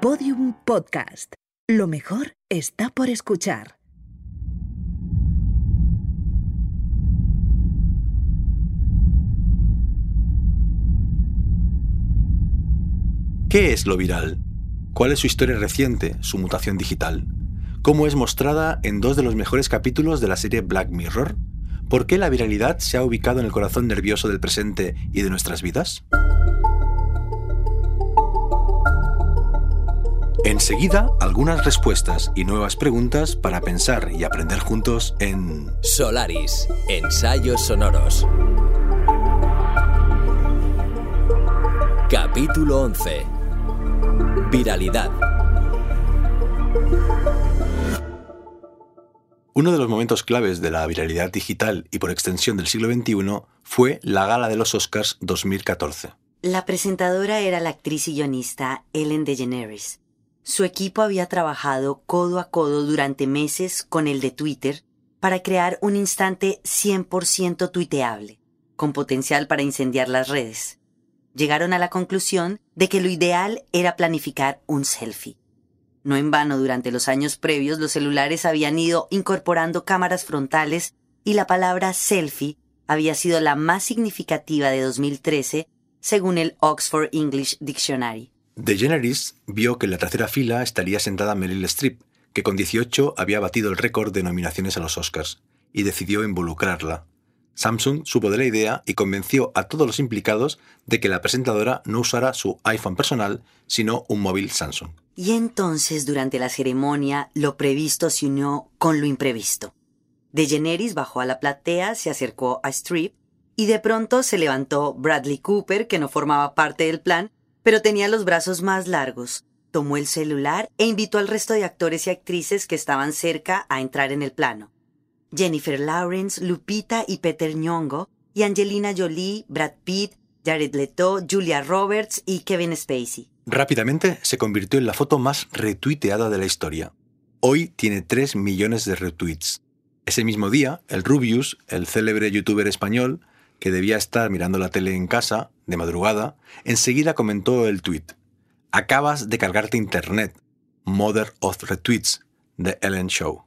Podium Podcast. Lo mejor está por escuchar. ¿Qué es lo viral? ¿Cuál es su historia reciente, su mutación digital? ¿Cómo es mostrada en dos de los mejores capítulos de la serie Black Mirror? ¿Por qué la viralidad se ha ubicado en el corazón nervioso del presente y de nuestras vidas? Enseguida, algunas respuestas y nuevas preguntas para pensar y aprender juntos en... Solaris, Ensayos Sonoros. Capítulo 11. Viralidad. Uno de los momentos claves de la viralidad digital y por extensión del siglo XXI fue la gala de los Oscars 2014. La presentadora era la actriz y guionista Ellen DeGeneres. Su equipo había trabajado codo a codo durante meses con el de Twitter para crear un instante 100% tuiteable, con potencial para incendiar las redes. Llegaron a la conclusión de que lo ideal era planificar un selfie. No en vano, durante los años previos, los celulares habían ido incorporando cámaras frontales y la palabra selfie había sido la más significativa de 2013, según el Oxford English Dictionary. DeGeneres vio que en la tercera fila estaría sentada Meryl Streep, que con 18 había batido el récord de nominaciones a los Oscars, y decidió involucrarla. Samsung supo de la idea y convenció a todos los implicados de que la presentadora no usara su iPhone personal, sino un móvil Samsung. Y entonces, durante la ceremonia, lo previsto se unió con lo imprevisto. DeGeneres bajó a la platea, se acercó a Streep y de pronto se levantó Bradley Cooper, que no formaba parte del plan, pero tenía los brazos más largos. Tomó el celular e invitó al resto de actores y actrices que estaban cerca a entrar en el plano. Jennifer Lawrence, Lupita y Peter Nyong'o, y Angelina Jolie, Brad Pitt, Jared Leto, Julia Roberts y Kevin Spacey. Rápidamente se convirtió en la foto más retuiteada de la historia. Hoy tiene 3 millones de retweets. Ese mismo día, el Rubius, el célebre youtuber español, que debía estar mirando la tele en casa, de madrugada, enseguida comentó el tuit. Acabas de cargarte internet. Mother of Retweets, The Ellen Show.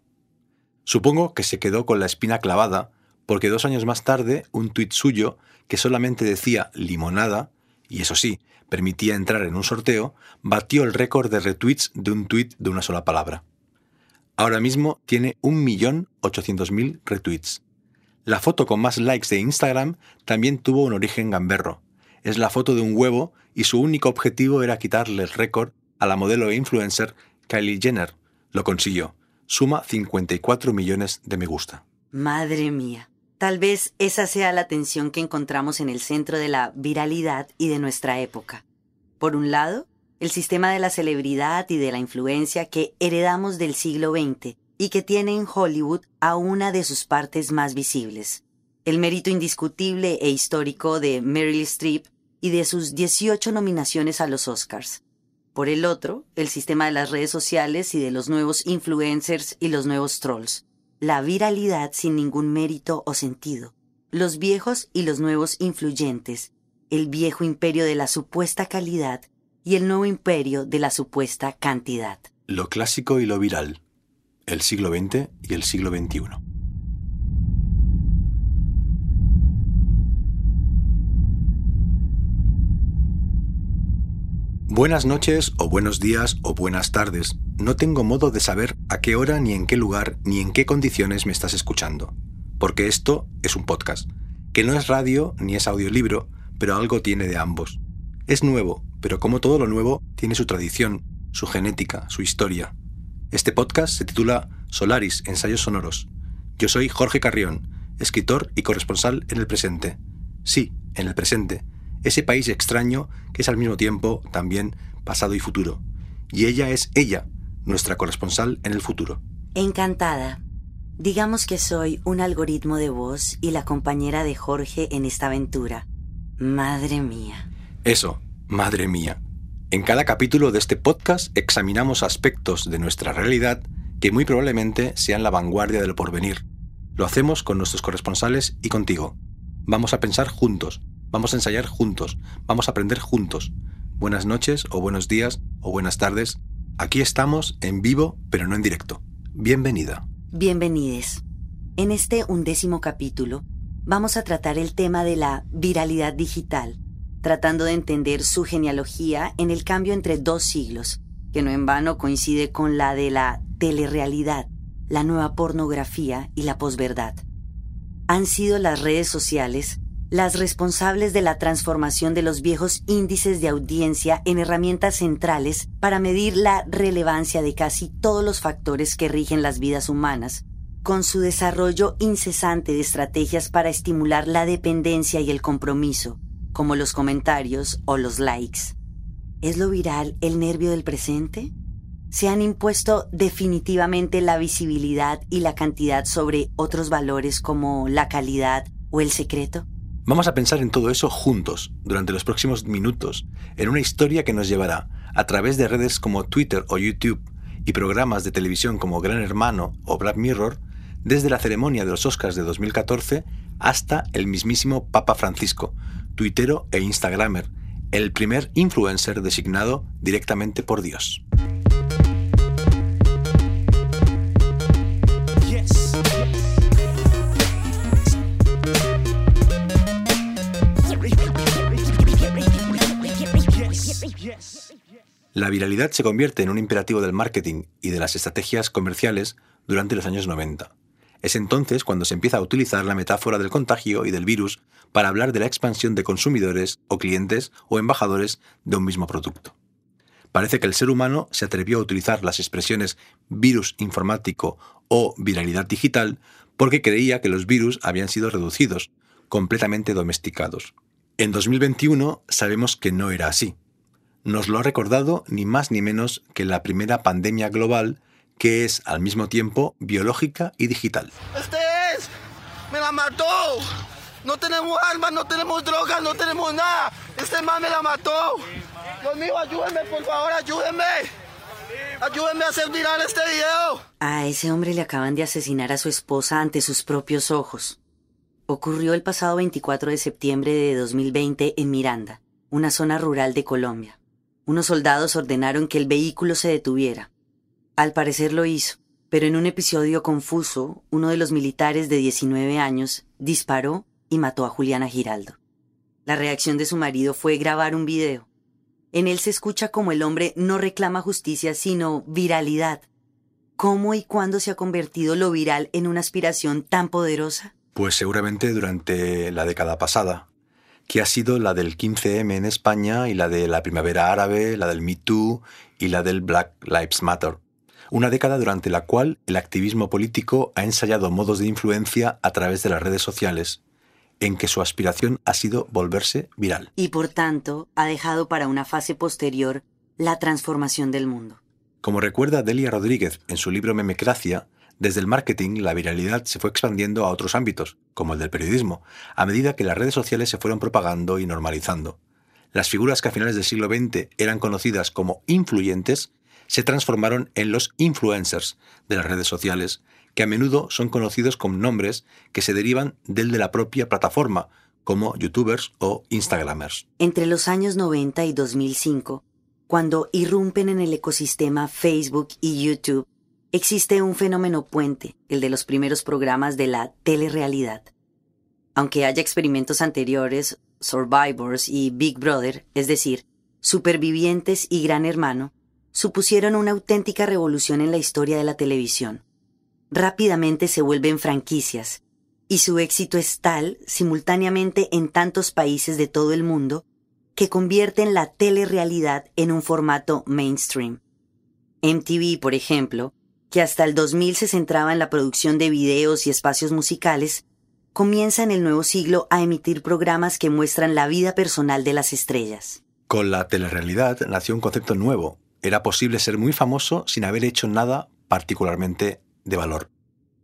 Supongo que se quedó con la espina clavada, porque 2 años más tarde un tuit suyo, que solamente decía limonada, y eso sí, permitía entrar en un sorteo, batió el récord de retweets de un tuit de una sola palabra. Ahora mismo tiene 1.800.000 retweets. La foto con más likes de Instagram también tuvo un origen gamberro. Es la foto de un huevo y su único objetivo era quitarle el récord a la modelo e influencer Kylie Jenner. Lo consiguió. Suma 54 millones de me gusta. Madre mía, tal vez esa sea la tensión que encontramos en el centro de la viralidad y de nuestra época. Por un lado, el sistema de la celebridad y de la influencia que heredamos del siglo XX y que tiene en Hollywood a una de sus partes más visibles. El mérito indiscutible e histórico de Meryl Streep y de sus 18 nominaciones a los Oscars. Por el otro, el sistema de las redes sociales y de los nuevos influencers y los nuevos trolls. La viralidad sin ningún mérito o sentido. Los viejos y los nuevos influyentes. El viejo imperio de la supuesta calidad y el nuevo imperio de la supuesta cantidad. Lo clásico y lo viral. El siglo XX y el siglo XXI. Buenas noches, o buenos días, o buenas tardes. No tengo modo de saber a qué hora, ni en qué lugar, ni en qué condiciones me estás escuchando. Porque esto es un podcast, que no es radio ni es audiolibro, pero algo tiene de ambos. Es nuevo, pero como todo lo nuevo, tiene su tradición, su genética, su historia. Este podcast se titula Solaris, Ensayos Sonoros. Yo soy Jorge Carrión, escritor y corresponsal en el presente. Sí, en el presente. Ese país extraño que es al mismo tiempo también pasado y futuro. Y ella es ella, nuestra corresponsal en el futuro. Encantada. Digamos que soy un algoritmo de voz y la compañera de Jorge en esta aventura. Madre mía. Eso, madre mía. En cada capítulo de este podcast examinamos aspectos de nuestra realidad que muy probablemente sean la vanguardia de lo porvenir. Lo hacemos con nuestros corresponsales y contigo. Vamos a pensar juntos. Vamos a ensayar juntos, vamos a aprender juntos. Buenas noches, o buenos días, o buenas tardes. Aquí estamos, en vivo, pero no en directo. Bienvenida. Bienvenides. En este 11º capítulo vamos a tratar el tema de la viralidad digital, tratando de entender su genealogía en el cambio entre dos siglos, que no en vano coincide con la de la telerrealidad, la nueva pornografía y la posverdad. Han sido las redes sociales las responsables de la transformación de los viejos índices de audiencia en herramientas centrales para medir la relevancia de casi todos los factores que rigen las vidas humanas, con su desarrollo incesante de estrategias para estimular la dependencia y el compromiso, como los comentarios o los likes. ¿Es lo viral el nervio del presente? Se han impuesto definitivamente la visibilidad y la cantidad sobre otros valores como la calidad o el secreto. Vamos a pensar en todo eso juntos, durante los próximos minutos, en una historia que nos llevará, a través de redes como Twitter o YouTube, y programas de televisión como Gran Hermano o Black Mirror, desde la ceremonia de los Oscars de 2014 hasta el mismísimo Papa Francisco, tuitero e instagramer, el primer influencer designado directamente por Dios. La viralidad se convierte en un imperativo del marketing y de las estrategias comerciales durante los años 90. Es entonces cuando se empieza a utilizar la metáfora del contagio y del virus para hablar de la expansión de consumidores o clientes o embajadores de un mismo producto. Parece que el ser humano se atrevió a utilizar las expresiones virus informático o viralidad digital porque creía que los virus habían sido reducidos, completamente domesticados. En 2021 sabemos que no era así. Nos lo ha recordado ni más ni menos que la primera pandemia global, que es al mismo tiempo biológica y digital. ¡Este es! ¡Me la mató! ¡No tenemos armas, no tenemos drogas, no tenemos nada! ¡Este man me la mató! ¡Dios mío, ayúdenme, por favor, ayúdenme! ¡Ayúdenme a hacer viral este video! A ese hombre le acaban de asesinar a su esposa ante sus propios ojos. Ocurrió el pasado 24 de septiembre de 2020 en Miranda, una zona rural de Colombia. Unos soldados ordenaron que el vehículo se detuviera. Al parecer lo hizo, pero en un episodio confuso, uno de los militares de 19 años disparó y mató a Juliana Giraldo. La reacción de su marido fue grabar un video. En él se escucha como el hombre no reclama justicia, sino viralidad. ¿Cómo y cuándo se ha convertido lo viral en una aspiración tan poderosa? Pues seguramente durante la década pasada, que ha sido la del 15M en España y la de la primavera árabe, la del Me Too y la del Black Lives Matter. Una década durante la cual el activismo político ha ensayado modos de influencia a través de las redes sociales, en que su aspiración ha sido volverse viral. Y por tanto, ha dejado para una fase posterior la transformación del mundo. Como recuerda Delia Rodríguez en su libro Memecracia, desde el marketing, la viralidad se fue expandiendo a otros ámbitos, como el del periodismo, a medida que las redes sociales se fueron propagando y normalizando. Las figuras que a finales del siglo XX eran conocidas como influyentes se transformaron en los influencers de las redes sociales, que a menudo son conocidos con nombres que se derivan del de la propia plataforma, como youtubers o instagramers. Entre los años 90 y 2005, cuando irrumpen en el ecosistema Facebook y YouTube, existe un fenómeno puente, el de los primeros programas de la telerrealidad. Aunque haya experimentos anteriores, Survivors y Big Brother, es decir, Supervivientes y Gran Hermano, supusieron una auténtica revolución en la historia de la televisión. Rápidamente se vuelven franquicias, y su éxito es tal, simultáneamente en tantos países de todo el mundo, que convierten la telerrealidad en un formato mainstream. MTV, por ejemplo, que hasta el 2000 se centraba en la producción de videos y espacios musicales, comienza en el nuevo siglo a emitir programas que muestran la vida personal de las estrellas. Con la telerrealidad nació un concepto nuevo. Era posible ser muy famoso sin haber hecho nada particularmente de valor.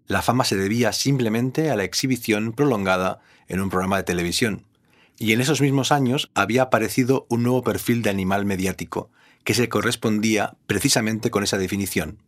La fama se debía simplemente a la exhibición prolongada en un programa de televisión. Y en esos mismos años había aparecido un nuevo perfil de animal mediático, que se correspondía precisamente con esa definición.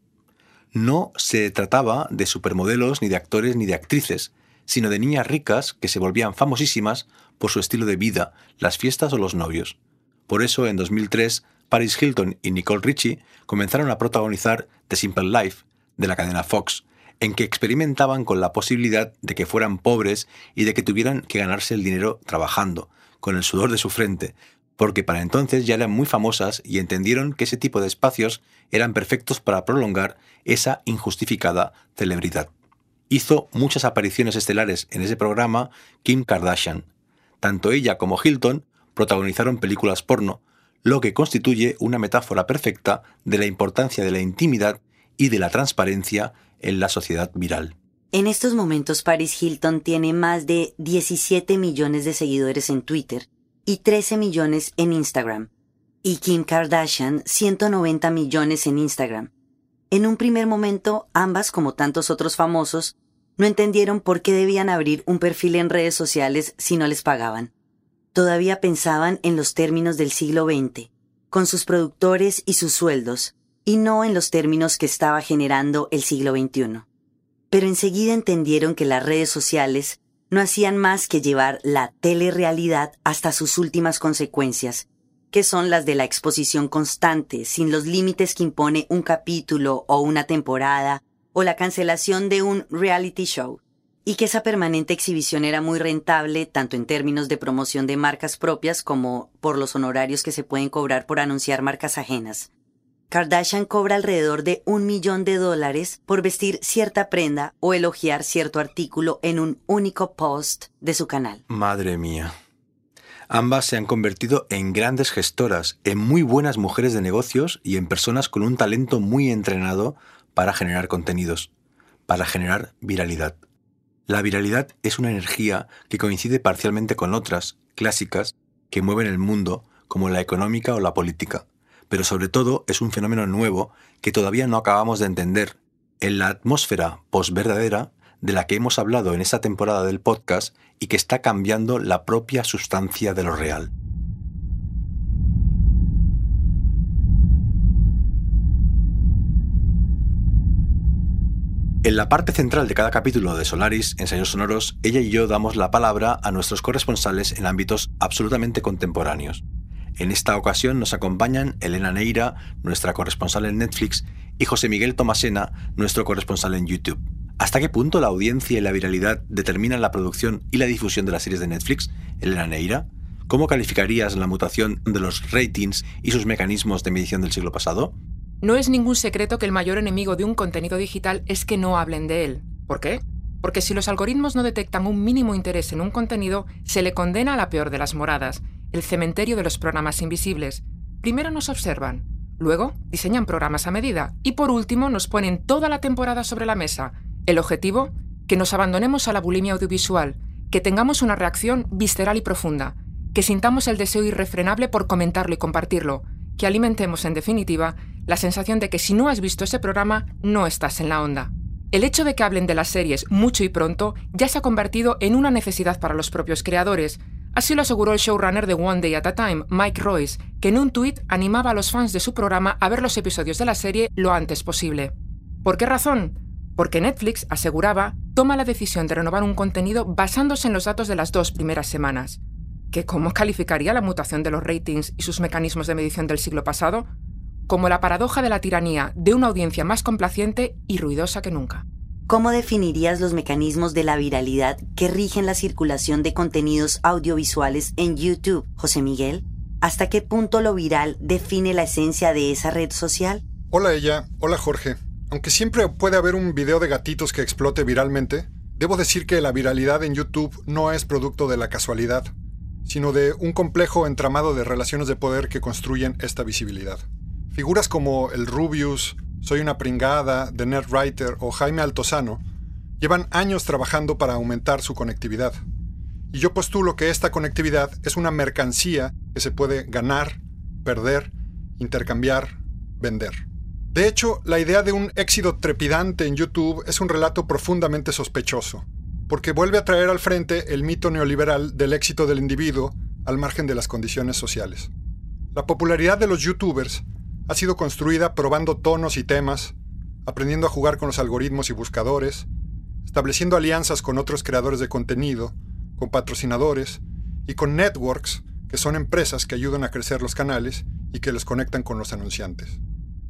No se trataba de supermodelos, ni de actores, ni de actrices, sino de niñas ricas que se volvían famosísimas por su estilo de vida, las fiestas o los novios. Por eso, en 2003, Paris Hilton y Nicole Richie comenzaron a protagonizar The Simple Life de la cadena Fox, en que experimentaban con la posibilidad de que fueran pobres y de que tuvieran que ganarse el dinero trabajando, con el sudor de su frente, porque para entonces ya eran muy famosas y entendieron que ese tipo de espacios eran perfectos para prolongar esa injustificada celebridad. Hizo muchas apariciones estelares en ese programa Kim Kardashian. Tanto ella como Hilton protagonizaron películas porno, lo que constituye una metáfora perfecta de la importancia de la intimidad y de la transparencia en la sociedad viral. En estos momentos, Paris Hilton tiene más de 17 millones de seguidores en Twitter y 13 millones en Instagram, y Kim Kardashian 190 millones en Instagram. En un primer momento, ambas, como tantos otros famosos, no entendieron por qué debían abrir un perfil en redes sociales si no les pagaban. Todavía pensaban en los términos del siglo XX, con sus productores y sus sueldos, y no en los términos que estaba generando el siglo XXI. Pero enseguida entendieron que las redes sociales no hacían más que llevar la telerrealidad hasta sus últimas consecuencias, que son las de la exposición constante, sin los límites que impone un capítulo o una temporada, o la cancelación de un reality show, y que esa permanente exhibición era muy rentable tanto en términos de promoción de marcas propias como por los honorarios que se pueden cobrar por anunciar marcas ajenas. Kardashian cobra alrededor de $1 millón por vestir cierta prenda o elogiar cierto artículo en un único post de su canal. Madre mía. Ambas se han convertido en grandes gestoras, en muy buenas mujeres de negocios y en personas con un talento muy entrenado para generar contenidos, para generar viralidad. La viralidad es una energía que coincide parcialmente con otras, clásicas, que mueven el mundo, como la económica o la política. Pero sobre todo es un fenómeno nuevo que todavía no acabamos de entender. En la atmósfera posverdadera de la que hemos hablado en esta temporada del podcast y que está cambiando la propia sustancia de lo real. En la parte central de cada capítulo de Solaris, Ensayos Sonoros, ella y yo damos la palabra a nuestros corresponsales en ámbitos absolutamente contemporáneos. En esta ocasión nos acompañan Elena Neira, nuestra corresponsal en Netflix, y José Miguel Tomasena, nuestro corresponsal en YouTube. ¿Hasta qué punto la audiencia y la viralidad determinan la producción y la difusión de las series de Netflix, Elena Neira? ¿Cómo calificarías la mutación de los ratings y sus mecanismos de medición del siglo pasado? No es ningún secreto que el mayor enemigo de un contenido digital es que no hablen de él. ¿Por qué? Porque si los algoritmos no detectan un mínimo interés en un contenido, se le condena a la peor de las moradas. El cementerio de los programas invisibles. Primero nos observan, luego diseñan programas a medida y por último nos ponen toda la temporada sobre la mesa. El objetivo, que nos abandonemos a la bulimia audiovisual, que tengamos una reacción visceral y profunda, que sintamos el deseo irrefrenable por comentarlo y compartirlo, que alimentemos en definitiva la sensación de que si no has visto ese programa, no estás en la onda. El hecho de que hablen de las series mucho y pronto ya se ha convertido en una necesidad para los propios creadores. Así lo aseguró el showrunner de One Day at a Time, Mike Royce, que en un tuit animaba a los fans de su programa a ver los episodios de la serie lo antes posible. ¿Por qué razón? Porque Netflix, aseguraba, toma la decisión de renovar un contenido basándose en los datos de las 2 primeras semanas. ¿Que cómo calificaría la mutación de los ratings y sus mecanismos de medición del siglo pasado? Como la paradoja de la tiranía de una audiencia más complaciente y ruidosa que nunca. ¿Cómo definirías los mecanismos de la viralidad que rigen la circulación de contenidos audiovisuales en YouTube, José Miguel? ¿Hasta qué punto lo viral define la esencia de esa red social? Hola ella, hola Jorge. Aunque siempre puede haber un video de gatitos que explote viralmente, debo decir que la viralidad en YouTube no es producto de la casualidad, sino de un complejo entramado de relaciones de poder que construyen esta visibilidad. Figuras como el Rubius, Soy una Pringada, The Nerdwriter o Jaime Altozano llevan años trabajando para aumentar su conectividad. Y yo postulo que esta conectividad es una mercancía que se puede ganar, perder, intercambiar, vender. De hecho, la idea de un éxito trepidante en YouTube es un relato profundamente sospechoso, porque vuelve a traer al frente el mito neoliberal del éxito del individuo al margen de las condiciones sociales. La popularidad de los youtubers ha sido construida probando tonos y temas, aprendiendo a jugar con los algoritmos y buscadores, estableciendo alianzas con otros creadores de contenido, con patrocinadores y con networks, que son empresas que ayudan a crecer los canales y que los conectan con los anunciantes.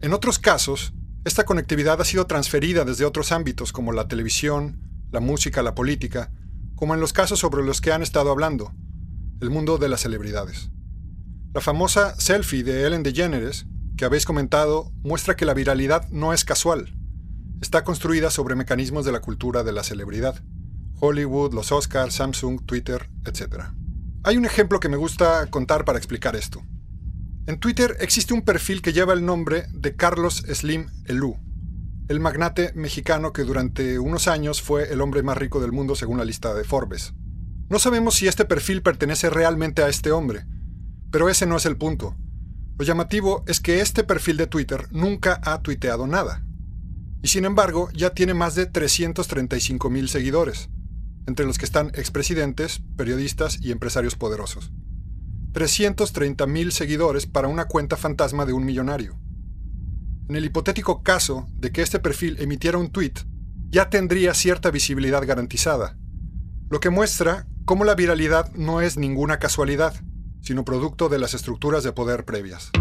En otros casos, esta conectividad ha sido transferida desde otros ámbitos como la televisión, la música, la política, como en los casos sobre los que han estado hablando, el mundo de las celebridades. La famosa selfie de Ellen DeGeneres, que habéis comentado, muestra que la viralidad no es casual. Está construida sobre mecanismos de la cultura de la celebridad. Hollywood, los Oscars, Samsung, Twitter, etc. Hay un ejemplo que me gusta contar para explicar esto. En Twitter existe un perfil que lleva el nombre de Carlos Slim Helú, el magnate mexicano que durante unos años fue el hombre más rico del mundo según la lista de Forbes. No sabemos si este perfil pertenece realmente a este hombre, pero ese no es el punto. Lo llamativo es que este perfil de Twitter nunca ha tuiteado nada. Y sin embargo, ya tiene más de 335,000 seguidores, entre los que están expresidentes, periodistas y empresarios poderosos. 330,000 seguidores para una cuenta fantasma de un millonario. En el hipotético caso de que este perfil emitiera un tweet, ya tendría cierta visibilidad garantizada, lo que muestra cómo la viralidad no es ninguna casualidad, sino producto de las estructuras de poder previas.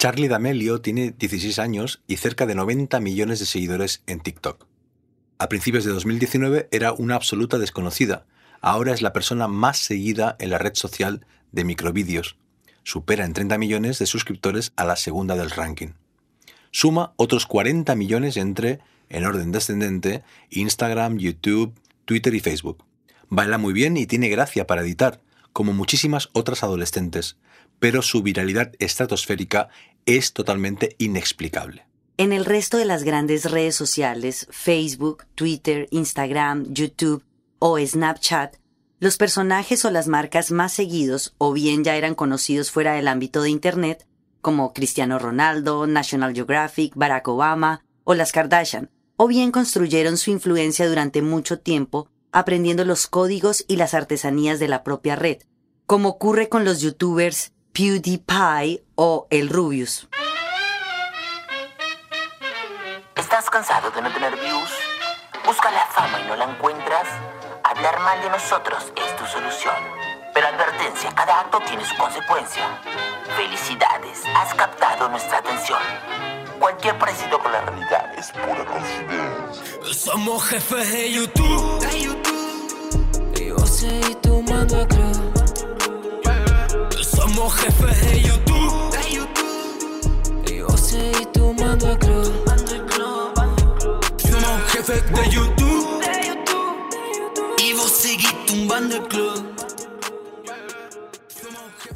Charlie D'Amelio tiene 16 años y cerca de 90 millones de seguidores en TikTok. A principios de 2019 era una absoluta desconocida. Ahora es la persona más seguida en la red social de microvídeos. Supera en 30 millones de suscriptores a la segunda del ranking. Suma otros 40 millones entre, en orden descendente, Instagram, YouTube, Twitter y Facebook. Baila muy bien y tiene gracia para editar, como muchísimas otras adolescentes, pero su viralidad estratosférica es totalmente inexplicable. En el resto de las grandes redes sociales, Facebook, Twitter, Instagram, YouTube o Snapchat, los personajes o las marcas más seguidos o bien ya eran conocidos fuera del ámbito de Internet, como Cristiano Ronaldo, National Geographic, Barack Obama o las Kardashian, o bien construyeron su influencia durante mucho tiempo aprendiendo los códigos y las artesanías de la propia red, como ocurre con los youtubers PewDiePie o el Rubius. ¿Estás cansado de no tener views? ¿Buscas la fama y no la encuentras? Hablar mal de nosotros es tu solución. Pero advertencia, cada acto tiene su consecuencia. Felicidades, has captado nuestra atención. Cualquier parecido con la realidad es pura coincidencia. Somos jefes de YouTube. Y vos seguís tomando atrás. Somos jefes de YouTube. Y vos seguís tomando atrás. Somos jefes de YouTube. Y vos seguís tumbando el club.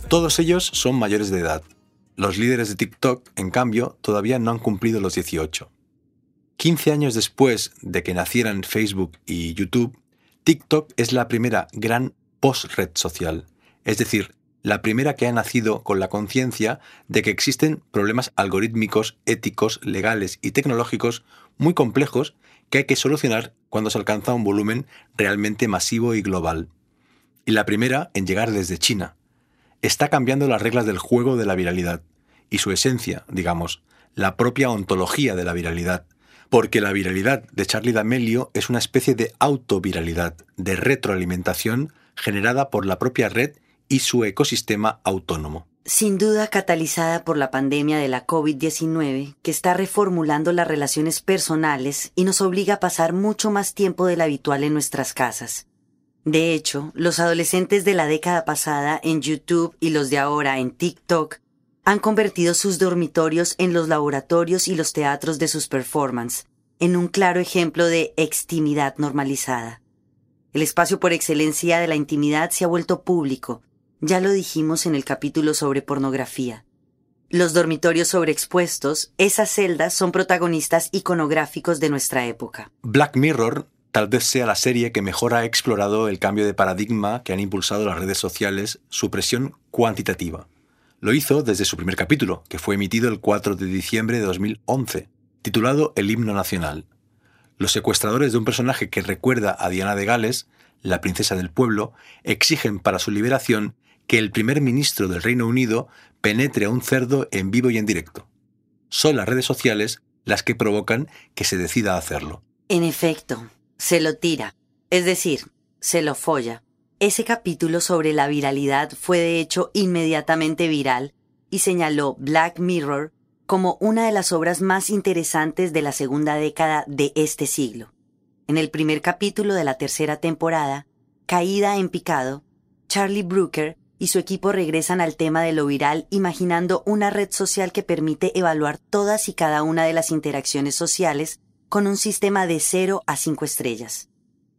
Todos ellos son mayores de edad. Los líderes de TikTok, en cambio, todavía no han cumplido los 18. 15 años después de que nacieran Facebook y YouTube, TikTok es la primera gran post-red social, es decir, la primera que ha nacido con la conciencia de que existen problemas algorítmicos, éticos, legales y tecnológicos muy complejos que hay que solucionar cuando se alcanza un volumen realmente masivo y global. Y la primera en llegar desde China. Está cambiando las reglas del juego de la viralidad y su esencia, digamos, la propia ontología de la viralidad, porque la viralidad de Charlie D'Amelio es una especie de autoviralidad, de retroalimentación generada por la propia red y su ecosistema autónomo. Sin duda catalizada por la pandemia de la COVID-19, que está reformulando las relaciones personales y nos obliga a pasar mucho más tiempo del habitual en nuestras casas. De hecho, los adolescentes de la década pasada en YouTube y los de ahora en TikTok han convertido sus dormitorios en los laboratorios y los teatros de sus performances, en un claro ejemplo de extimidad normalizada. El espacio por excelencia de la intimidad se ha vuelto público, ya lo dijimos en el capítulo sobre pornografía. Los dormitorios sobreexpuestos, esas celdas, son protagonistas iconográficos de nuestra época. Black Mirror tal vez sea la serie que mejor ha explorado el cambio de paradigma que han impulsado las redes sociales, su presión cuantitativa. Lo hizo desde su primer capítulo, que fue emitido el 4 de diciembre de 2011, titulado El himno nacional. Los secuestradores de un personaje que recuerda a Diana de Gales, la princesa del pueblo, exigen para su liberación que el primer ministro del Reino Unido penetre a un cerdo en vivo y en directo. Son las redes sociales las que provocan que se decida hacerlo. En efecto, se lo tira, es decir, se lo folla. Ese capítulo sobre la viralidad fue de hecho inmediatamente viral y señaló Black Mirror como una de las obras más interesantes de la segunda década de este siglo. En el primer capítulo de la tercera temporada, Caída en picado, Charlie Brooker y su equipo regresan al tema de lo viral imaginando una red social que permite evaluar todas y cada una de las interacciones sociales con un sistema de 0 a 5 estrellas.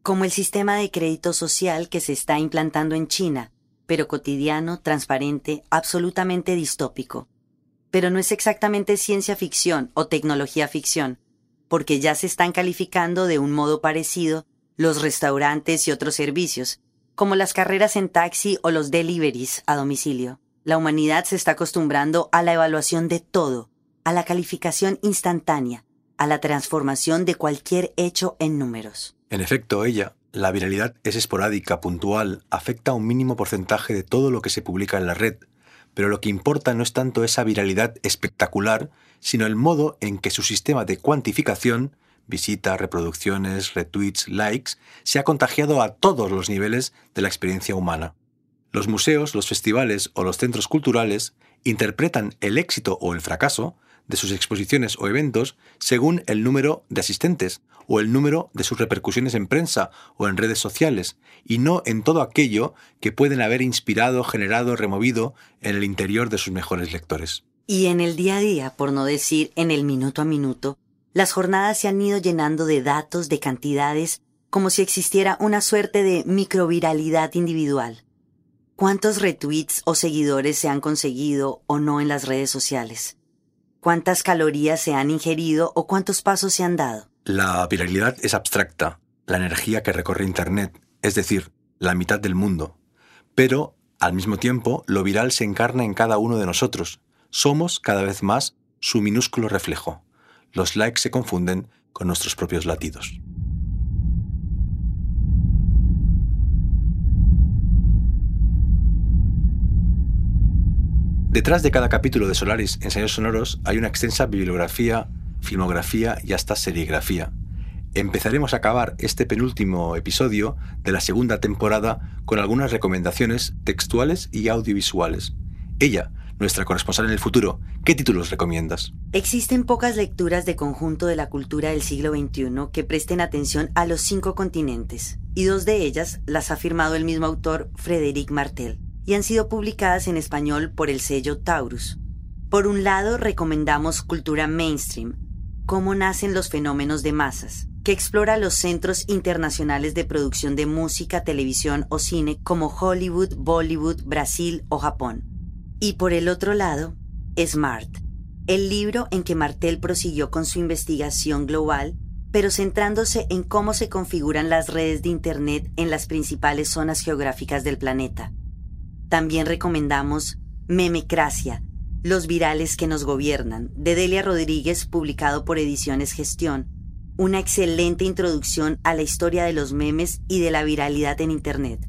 Como el sistema de crédito social que se está implantando en China, pero cotidiano, transparente, absolutamente distópico. Pero no es exactamente ciencia ficción o tecnología ficción, porque ya se están calificando de un modo parecido los restaurantes y otros servicios, como las carreras en taxi o los deliveries a domicilio. La humanidad se está acostumbrando a la evaluación de todo, a la calificación instantánea, a la transformación de cualquier hecho en números. En efecto, la viralidad es esporádica, puntual, afecta a un mínimo porcentaje de todo lo que se publica en la red, pero lo que importa no es tanto esa viralidad espectacular, sino el modo en que su sistema de cuantificación, visitas, reproducciones, retweets, likes, se ha contagiado a todos los niveles de la experiencia humana. Los museos, los festivales o los centros culturales interpretan el éxito o el fracaso de sus exposiciones o eventos según el número de asistentes o el número de sus repercusiones en prensa o en redes sociales, y no en todo aquello que pueden haber inspirado, generado, removido en el interior de sus mejores lectores. Y en el día a día, por no decir en el minuto a minuto, las jornadas se han ido llenando de datos, de cantidades, como si existiera una suerte de microviralidad individual. ¿Cuántos retweets o seguidores se han conseguido o no en las redes sociales? ¿Cuántas calorías se han ingerido o cuántos pasos se han dado? La viralidad es abstracta, la energía que recorre Internet, es decir, la mitad del mundo. Pero, al mismo tiempo, lo viral se encarna en cada uno de nosotros. Somos, cada vez más, su minúsculo reflejo. Los likes se confunden con nuestros propios latidos. Detrás de cada capítulo de Solaris Ensayos Sonoros hay una extensa bibliografía, filmografía y hasta serigrafía. Empezaremos a acabar este penúltimo episodio de la segunda temporada con algunas recomendaciones textuales y audiovisuales. Ella, nuestra corresponsal en el futuro, ¿qué títulos recomiendas? Existen pocas lecturas de conjunto de la cultura del siglo XXI que presten atención a los 5 continentes, y 2 de ellas las ha firmado el mismo autor, Frederic Martel, y han sido publicadas en español por el sello Taurus. Por un lado, recomendamos Cultura Mainstream, Cómo nacen los fenómenos de masas, que explora los centros internacionales de producción de música, televisión o cine como Hollywood, Bollywood, Brasil o Japón. Y por el otro lado, Smart, el libro en que Martel prosiguió con su investigación global, pero centrándose en cómo se configuran las redes de Internet en las principales zonas geográficas del planeta. También recomendamos Memecracia, los virales que nos gobiernan, de Delia Rodríguez, publicado por Ediciones Gestión, una excelente introducción a la historia de los memes y de la viralidad en Internet.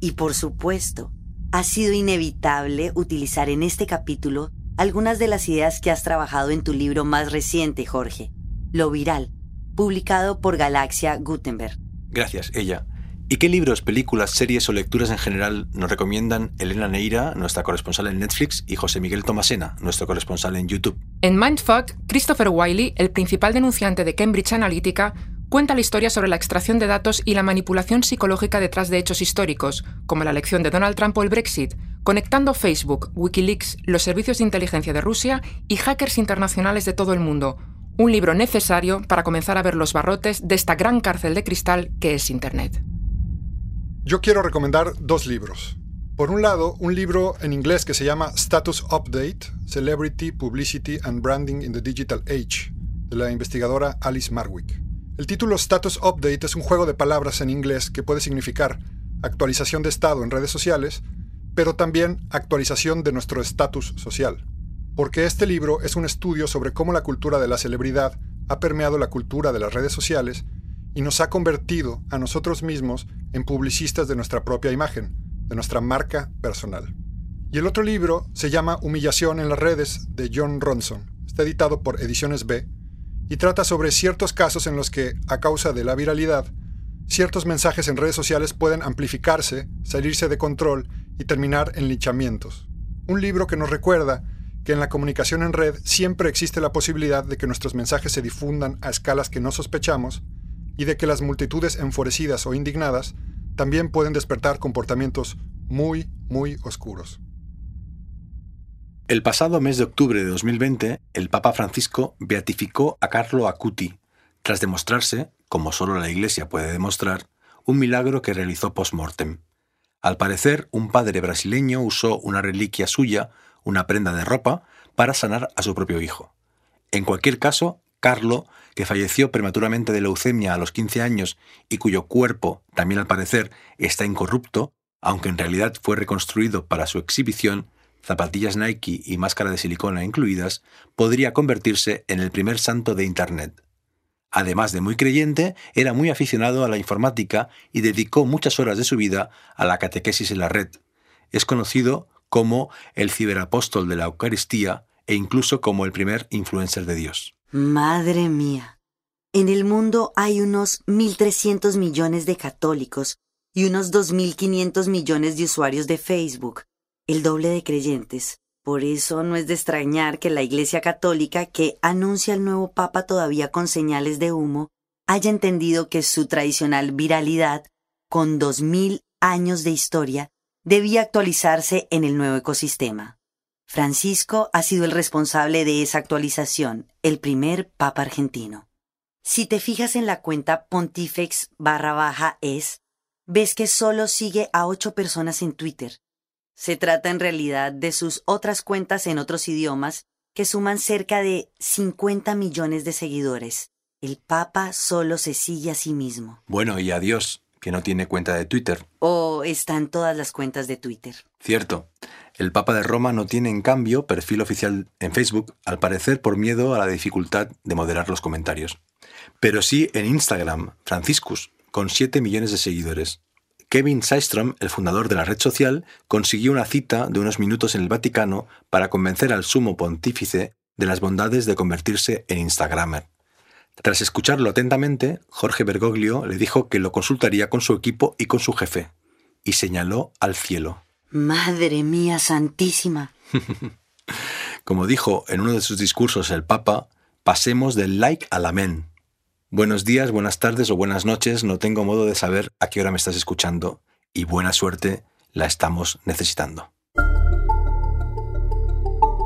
Y por supuesto, ha sido inevitable utilizar en este capítulo algunas de las ideas que has trabajado en tu libro más reciente, Jorge, Lo Viral, publicado por Galaxia Gutenberg. Gracias, Ella. ¿Y qué libros, películas, series o lecturas en general nos recomiendan Elena Neira, nuestra corresponsal en Netflix, y José Miguel Tomasena, nuestro corresponsal en YouTube? En Mindfuck, Christopher Wiley, el principal denunciante de Cambridge Analytica, cuenta la historia sobre la extracción de datos y la manipulación psicológica detrás de hechos históricos, como la elección de Donald Trump o el Brexit, conectando Facebook, Wikileaks, los servicios de inteligencia de Rusia y hackers internacionales de todo el mundo. Un libro necesario para comenzar a ver los barrotes de esta gran cárcel de cristal que es Internet. Yo quiero recomendar 2 libros. Por un lado, un libro en inglés que se llama Status Update, Celebrity, Publicity and Branding in the Digital Age, de la investigadora Alice Marwick. El título Status Update es un juego de palabras en inglés que puede significar actualización de estado en redes sociales, pero también actualización de nuestro estatus social, porque este libro es un estudio sobre cómo la cultura de la celebridad ha permeado la cultura de las redes sociales y nos ha convertido a nosotros mismos en publicistas de nuestra propia imagen, de nuestra marca personal. Y el otro libro se llama Humillación en las redes, de John Ronson. Está editado por Ediciones B y trata sobre ciertos casos en los que, a causa de la viralidad, ciertos mensajes en redes sociales pueden amplificarse, salirse de control y terminar en linchamientos. Un libro que nos recuerda que en la comunicación en red siempre existe la posibilidad de que nuestros mensajes se difundan a escalas que no sospechamos y de que las multitudes enfurecidas o indignadas también pueden despertar comportamientos muy, muy oscuros. El pasado mes de octubre de 2020, el Papa Francisco beatificó a Carlo Acuti, tras demostrarse, como solo la Iglesia puede demostrar, un milagro que realizó post-mortem. Al parecer, un padre brasileño usó una reliquia suya, una prenda de ropa, para sanar a su propio hijo. En cualquier caso, Carlo, que falleció prematuramente de leucemia a los 15 años y cuyo cuerpo, también al parecer, está incorrupto, aunque en realidad fue reconstruido para su exhibición, zapatillas Nike y máscara de silicona incluidas, podría convertirse en el primer santo de Internet. Además de muy creyente, era muy aficionado a la informática y dedicó muchas horas de su vida a la catequesis en la red. Es conocido como el ciberapóstol de la Eucaristía e incluso como el primer influencer de Dios. ¡Madre mía! En el mundo hay unos 1.300 millones de católicos y unos 2.500 millones de usuarios de Facebook. El doble de creyentes. Por eso no es de extrañar que la Iglesia Católica, que anuncia al nuevo Papa todavía con señales de humo, haya entendido que su tradicional viralidad, con 2.000 años de historia, debía actualizarse en el nuevo ecosistema. Francisco ha sido el responsable de esa actualización, el primer Papa argentino. Si te fijas en la cuenta Pontifex_es, ves que solo sigue a 8 personas en Twitter. Se trata en realidad de sus otras cuentas en otros idiomas que suman cerca de 50 millones de seguidores. El Papa solo se sigue a sí mismo. Bueno, y a Dios, que no tiene cuenta de Twitter. Oh, están todas las cuentas de Twitter. Cierto. El Papa de Roma no tiene, en cambio, perfil oficial en Facebook, al parecer por miedo a la dificultad de moderar los comentarios. Pero sí en Instagram, Franciscus, con 7 millones de seguidores. Kevin Systrom, el fundador de la red social, consiguió una cita de unos minutos en el Vaticano para convencer al sumo pontífice de las bondades de convertirse en Instagramer. Tras escucharlo atentamente, Jorge Bergoglio le dijo que lo consultaría con su equipo y con su jefe, y señaló al cielo. ¡Madre mía santísima! Como dijo en uno de sus discursos el Papa, pasemos del like al amén. Buenos días, buenas tardes o buenas noches, no tengo modo de saber a qué hora me estás escuchando y buena suerte, la estamos necesitando.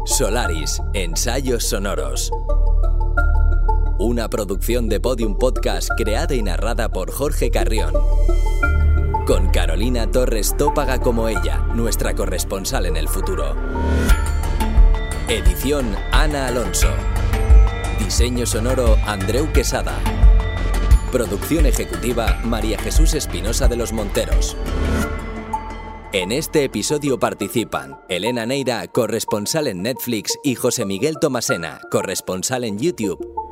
Solaris, ensayos sonoros. Una producción de Podium Podcast creada y narrada por Jorge Carrión. Con Carolina Torres Tópaga como ella, nuestra corresponsal en el futuro. Edición Ana Alonso. Diseño sonoro Andreu Quesada. Producción ejecutiva María Jesús Espinosa de los Monteros. En este episodio participan Elena Neira, corresponsal en Netflix, y José Miguel Tomasena, corresponsal en YouTube.